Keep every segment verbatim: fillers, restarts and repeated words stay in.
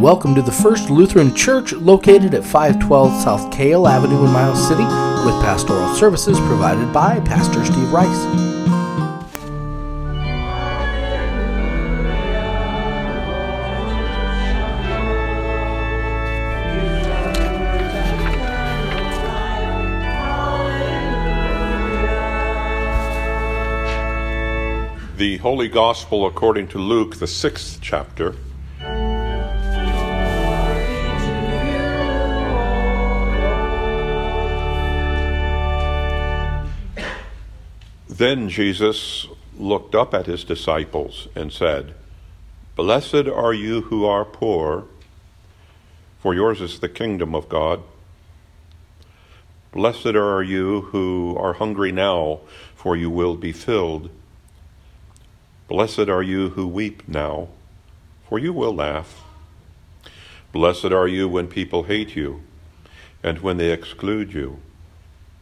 Welcome to the First Lutheran Church, located at five twelve South Cale Avenue in Miles City, with pastoral services provided by Pastor Steve Rice. The Holy Gospel according to Luke, the sixth chapter. Then Jesus looked up at his disciples and said, "Blessed are you who are poor, for yours is the kingdom of God. Blessed are you who are hungry now, for you will be filled. Blessed are you who weep now, for you will laugh. Blessed are you when people hate you, and when they exclude you,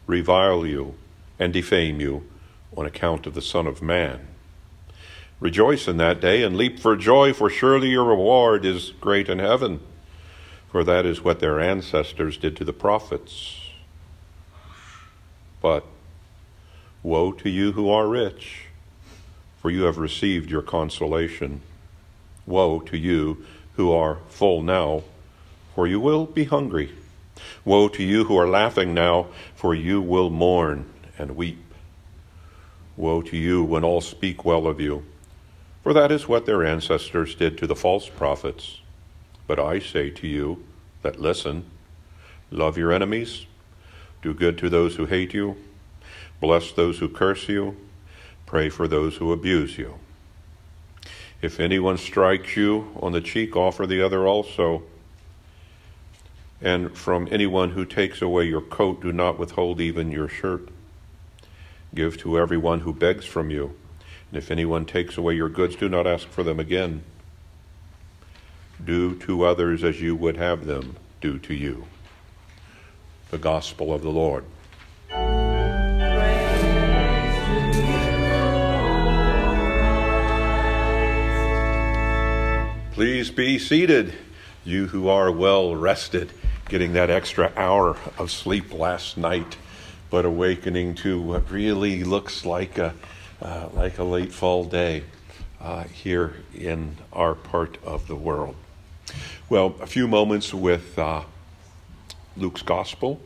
revile you, and defame you on account of the Son of Man. Rejoice in that day and leap for joy, for surely your reward is great in heaven, for that is what their ancestors did to the prophets. But woe to you who are rich, for you have received your consolation. Woe to you who are full now, for you will be hungry. Woe to you who are laughing now, for you will mourn and weep. Woe to you when all speak well of you, for that is what their ancestors did to the false prophets. But I say to you that listen, love your enemies, do good to those who hate you, bless those who curse you, pray for those who abuse you. If anyone strikes you on the cheek, offer the other also. And from anyone who takes away your coat, do not withhold even your shirt. Give to everyone who begs from you. And if anyone takes away your goods, do not ask for them again. Do to others as you would have them do to you." The Gospel of the Lord. Please be seated, you who are well rested, getting that extra hour of sleep last night, but awakening to what really looks like a uh, like a late fall day uh, here in our part of the world. Well, a few moments with uh, Luke's Gospel.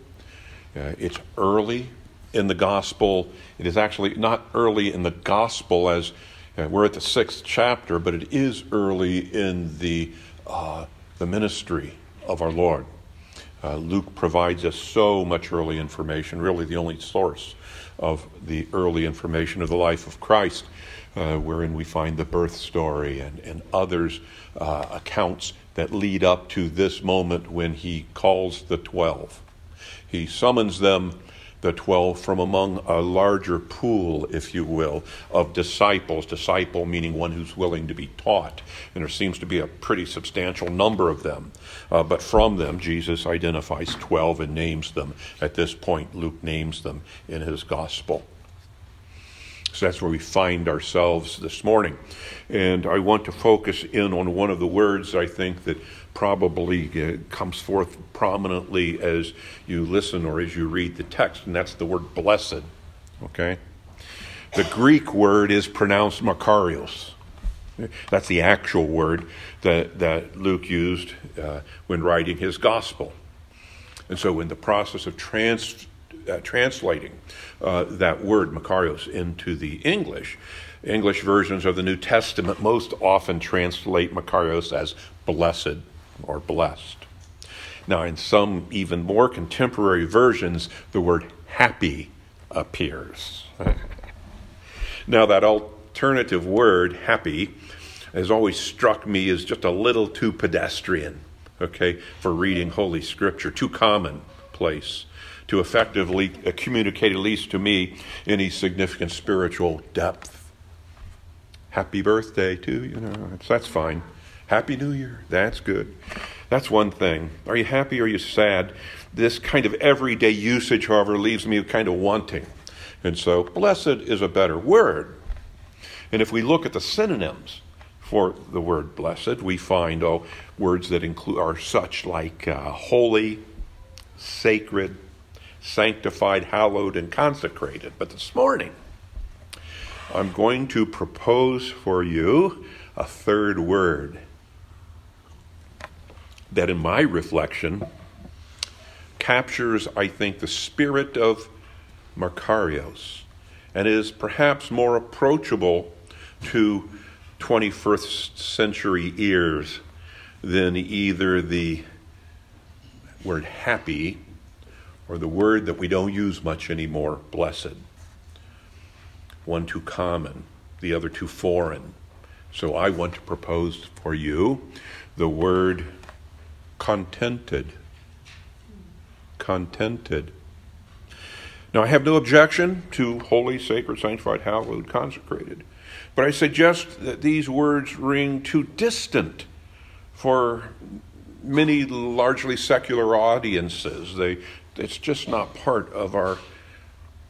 Uh, it's early in the Gospel. It is actually not early in the Gospel as we're at the sixth chapter, but it is early in the uh, the ministry of our Lord. Uh, Luke provides us so much early information, really the only source of the early information of the life of Christ, uh, wherein we find the birth story and, and others uh, accounts that lead up to this moment when he calls the twelve. He summons them, the twelve, from among a larger pool, if you will, of disciples. Disciple meaning one who's willing to be taught. And there seems to be a pretty substantial number of them. Uh, but from them, Jesus identifies twelve and names them. At this point, Luke names them in his gospel. So that's where we find ourselves this morning. And I want to focus in on one of the words I think that probably comes forth prominently as you listen or as you read the text, and that's the word blessed, okay? The Greek word is pronounced makarios. That's the actual word that, that Luke used uh, when writing his gospel. And so in the process of trans, uh, translating uh, that word, makarios, into the English, English versions of the New Testament most often translate makarios as blessed or blessed. Now, in some even more contemporary versions, the word happy appears. Now, that alternative word, happy, has always struck me as just a little too pedestrian, okay, for reading Holy Scripture, too commonplace to effectively communicate, at least to me, any significant spiritual depth. Happy birthday, too, you know, that's, that's fine. Happy New Year. That's good. That's one thing. Are you happy or are you sad? This kind of everyday usage, however, leaves me kind of wanting. And so blessed is a better word. And if we look at the synonyms for the word blessed, we find oh, words that include are such like uh, holy, sacred, sanctified, hallowed, and consecrated. But this morning, I'm going to propose for you a third word that, in my reflection, captures, I think, the spirit of Makarios and is perhaps more approachable to twenty-first century ears than either the word happy or the word that we don't use much anymore, blessed. One too common, the other too foreign. So I want to propose for you the word contented. Contented. Now, I have no objection to holy, sacred, sanctified, hallowed, consecrated. But I suggest that these words ring too distant for many largely secular audiences. They, it's just not part of our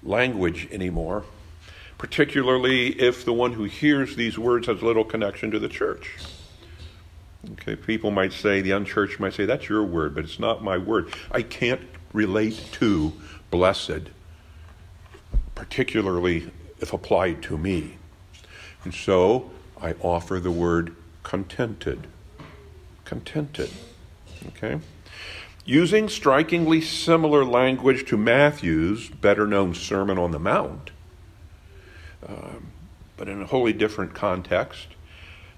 language anymore, particularly if the one who hears these words has little connection to the church. Okay, people might say, the unchurched might say, that's your word, but it's not my word. I can't relate to blessed, particularly if applied to me. And so I offer the word contented. Contented. Okay? Using strikingly similar language to Matthew's better-known Sermon on the Mount, um, but in a wholly different context.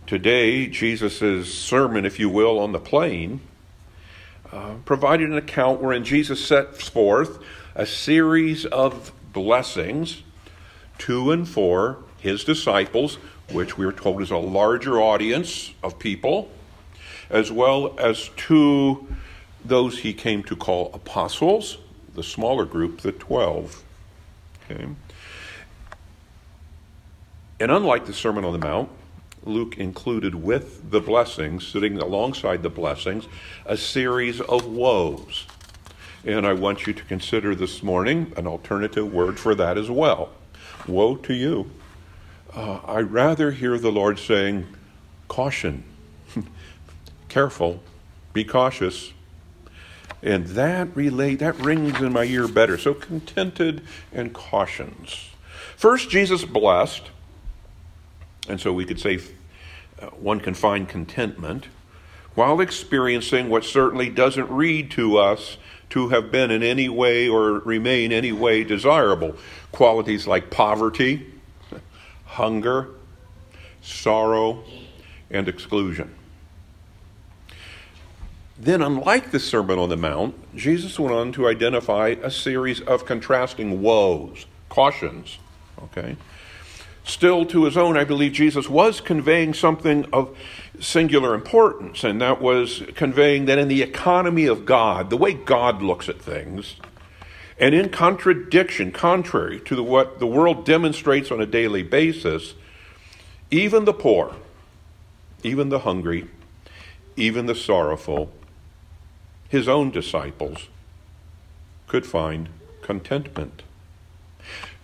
Today, Jesus' sermon, if you will, on the plain, uh, provided an account wherein Jesus sets forth a series of blessings to and for his disciples, which we are told is a larger audience of people, as well as to those he came to call apostles, the smaller group, the twelve. Okay. And unlike the Sermon on the Mount, Luke included with the blessings, sitting alongside the blessings, a series of woes. And I want you to consider this morning an alternative word for that as well. Woe to you. Uh, I rather hear the Lord saying, caution, careful, be cautious. And that relate, that rings in my ear better. So contented and cautions. First, Jesus blessed. And so we could say uh, one can find contentment while experiencing what certainly doesn't read to us to have been in any way or remain any way desirable. Qualities like poverty, hunger, sorrow, and exclusion. Then, unlike the Sermon on the Mount, Jesus went on to identify a series of contrasting woes, cautions, okay? Still to his own, I believe Jesus was conveying something of singular importance, and that was conveying that in the economy of God, the way God looks at things, and in contradiction, contrary to the, what the world demonstrates on a daily basis, even the poor, even the hungry, even the sorrowful, his own disciples could find contentment.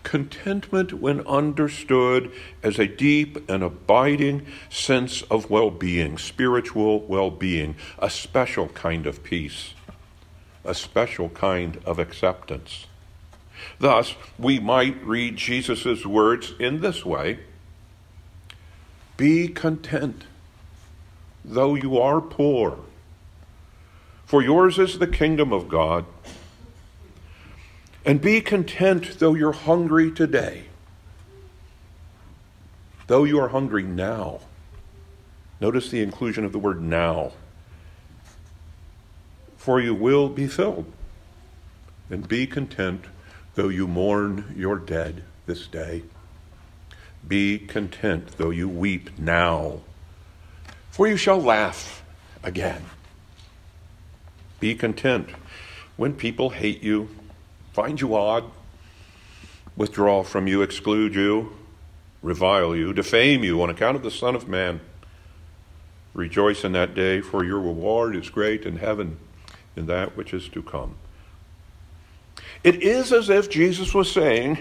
Contentment when understood as a deep and abiding sense of well-being, spiritual well-being, a special kind of peace. A special kind of acceptance. Thus, we might read Jesus' words in this way. Be content, though you are poor, for yours is the kingdom of God. And be content, though you're hungry today, though you are hungry now. Notice the inclusion of the word now. For you will be filled. And be content, though you mourn your dead this day. Be content, though you weep now, for you shall laugh again. Be content when people hate you, find you odd, withdraw from you, exclude you, revile you, defame you on account of the Son of Man. Rejoice in that day, for your reward is great in heaven. In that which is to come. It is as if Jesus was saying,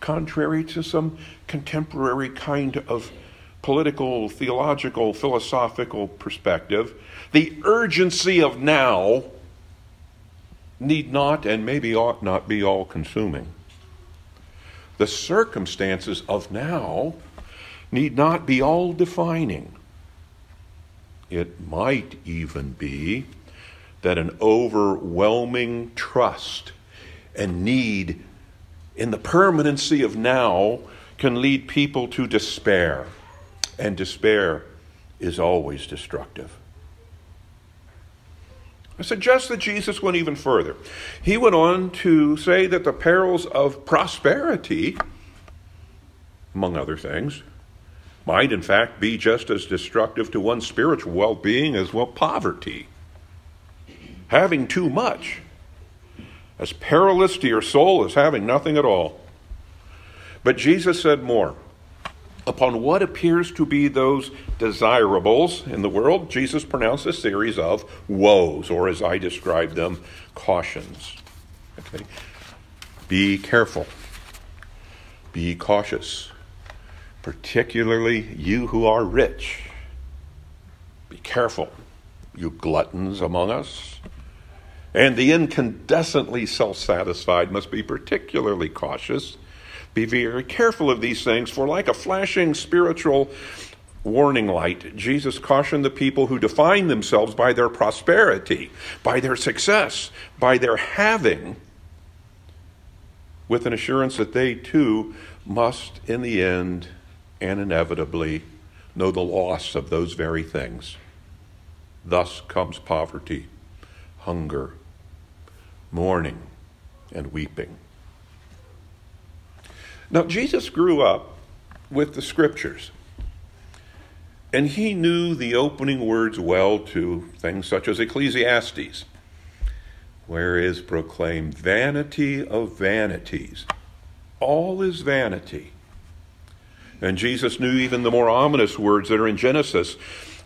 contrary to some contemporary kind of political, theological, philosophical perspective, the urgency of now need not and maybe ought not be all-consuming. The circumstances of now need not be all-defining. It might even be that an overwhelming trust and need in the permanency of now can lead people to despair, and despair is always destructive. I suggest that Jesus went even further. He went on to say that the perils of prosperity, among other things, might in fact be just as destructive to one's spiritual well-being as well poverty. Having too much, as perilous to your soul as having nothing at all. But Jesus said more. Upon what appears to be those desirables in the world, Jesus pronounced a series of woes, or as I describe them, cautions. Okay. Be careful. Be cautious. Particularly you who are rich. Be careful, you gluttons among us. And the incandescently self-satisfied must be particularly cautious. Be very careful of these things, for like a flashing spiritual warning light, Jesus cautioned the people who define themselves by their prosperity, by their success, by their having, with an assurance that they too must, in the end and inevitably, know the loss of those very things. Thus comes poverty, hunger, mourning, and weeping. Now, Jesus grew up with the Scriptures, and he knew the opening words well to things such as Ecclesiastes, where is proclaimed vanity of vanities. All is vanity. And Jesus knew even the more ominous words that are in Genesis,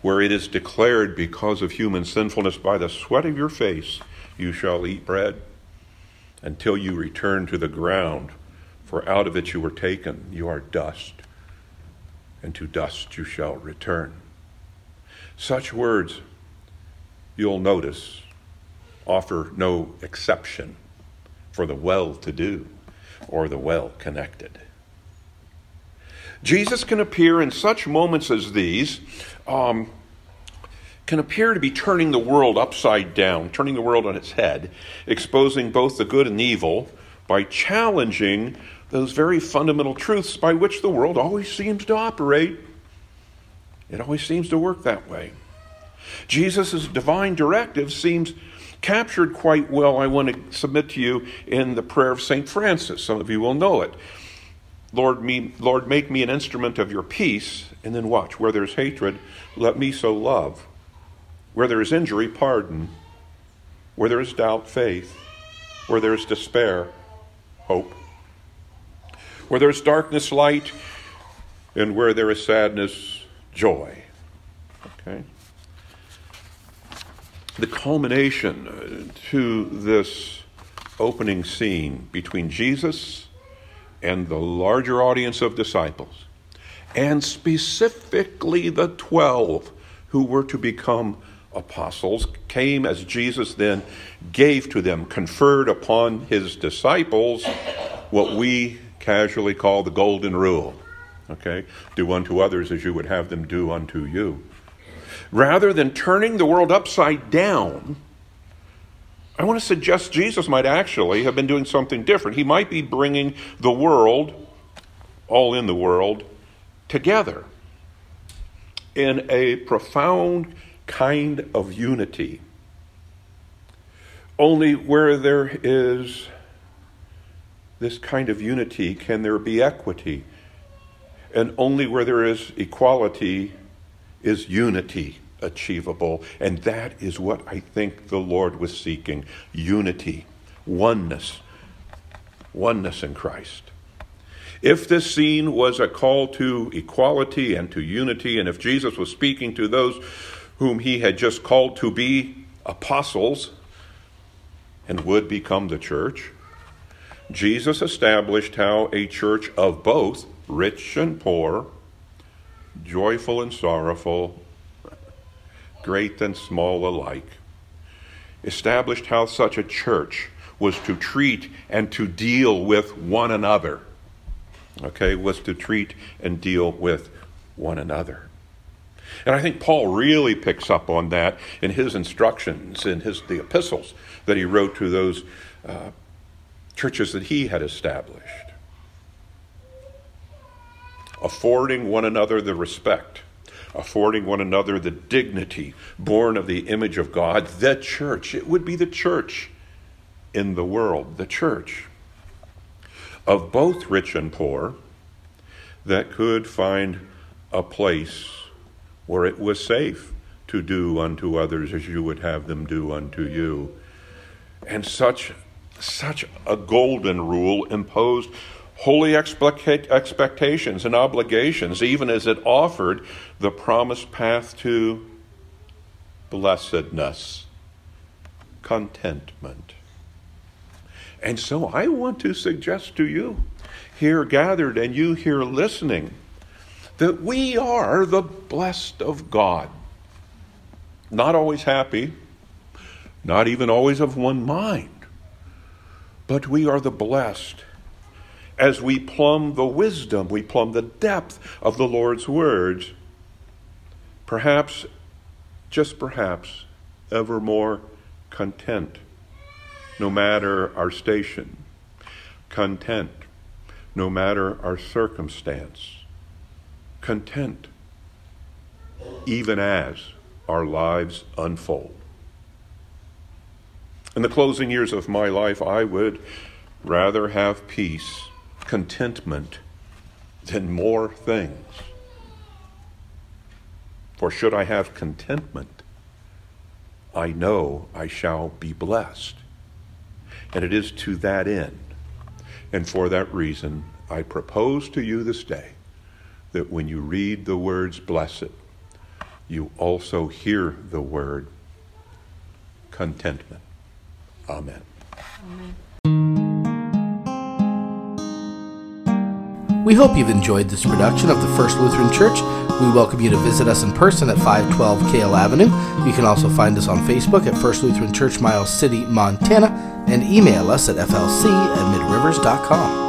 where it is declared because of human sinfulness, by the sweat of your face you shall eat bread until you return to the ground. For out of it you were taken, you are dust, and to dust you shall return. Such words, you'll notice, offer no exception for the well-to-do or the well-connected. Jesus can appear in such moments as these, um, can appear to be turning the world upside down, turning the world on its head, exposing both the good and evil by challenging those very fundamental truths by which the world always seems to operate. It always seems to work that way. Jesus' divine directive seems captured quite well, I want to submit to you, in the prayer of Saint Francis. Some of you will know it. Lord, me, Lord, make me an instrument of your peace, and then watch. Where there's hatred, let me so love. Where there is injury, pardon. Where there is doubt, faith. Where there is despair, hope. Where there is darkness, light, and where there is sadness, joy. Okay. The culmination to this opening scene between Jesus and the larger audience of disciples, and specifically the twelve who were to become apostles, came as Jesus then gave to them, conferred upon his disciples, what we casually call the golden rule. Okay? Do unto others as you would have them do unto you. Rather than turning the world upside down, I want to suggest Jesus might actually have been doing something different. He might be bringing the world, all in the world, together in a profound kind of unity. Only where there is this kind of unity can there be equity, and only where there is equality is unity achievable, and that is what I think the Lord was seeking: unity, oneness, oneness in Christ. If this scene was a call to equality and to unity, and if Jesus was speaking to those whom he had just called to be apostles and would become the church, Jesus established how a church of both rich and poor, joyful and sorrowful, great and small alike, established how such a church was to treat and to deal with one another. Okay, was to treat and deal with one another. And I think Paul really picks up on that in his instructions, in his the epistles that he wrote to those uh, churches that he had established. Affording one another the respect, affording one another the dignity born of the image of God, the church. It would be the church in the world, the church of both rich and poor that could find a place where it was safe to do unto others as you would have them do unto you. And such such a golden rule imposed holy expectations and obligations, even as it offered the promised path to blessedness, contentment. And so I want to suggest to you here gathered and you here listening that we are the blessed of God. Not always happy, not even always of one mind, but we are the blessed as we plumb the wisdom, we plumb the depth of the Lord's words, perhaps, just perhaps, ever more content, no matter our station, content, no matter our circumstance, content, even as our lives unfold. In the closing years of my life, I would rather have peace, contentment than more things. For should I have contentment, I know I shall be blessed. And it is to that end, and for that reason, I propose to you this day that when you read the words blessed, you also hear the word contentment. Amen. Amen. We hope you've enjoyed this production of the First Lutheran Church. We welcome you to visit us in person at five twelve Cale Avenue. You can also find us on Facebook at First Lutheran Church, Miles City, Montana, and email us at f l c at midrivers dot com.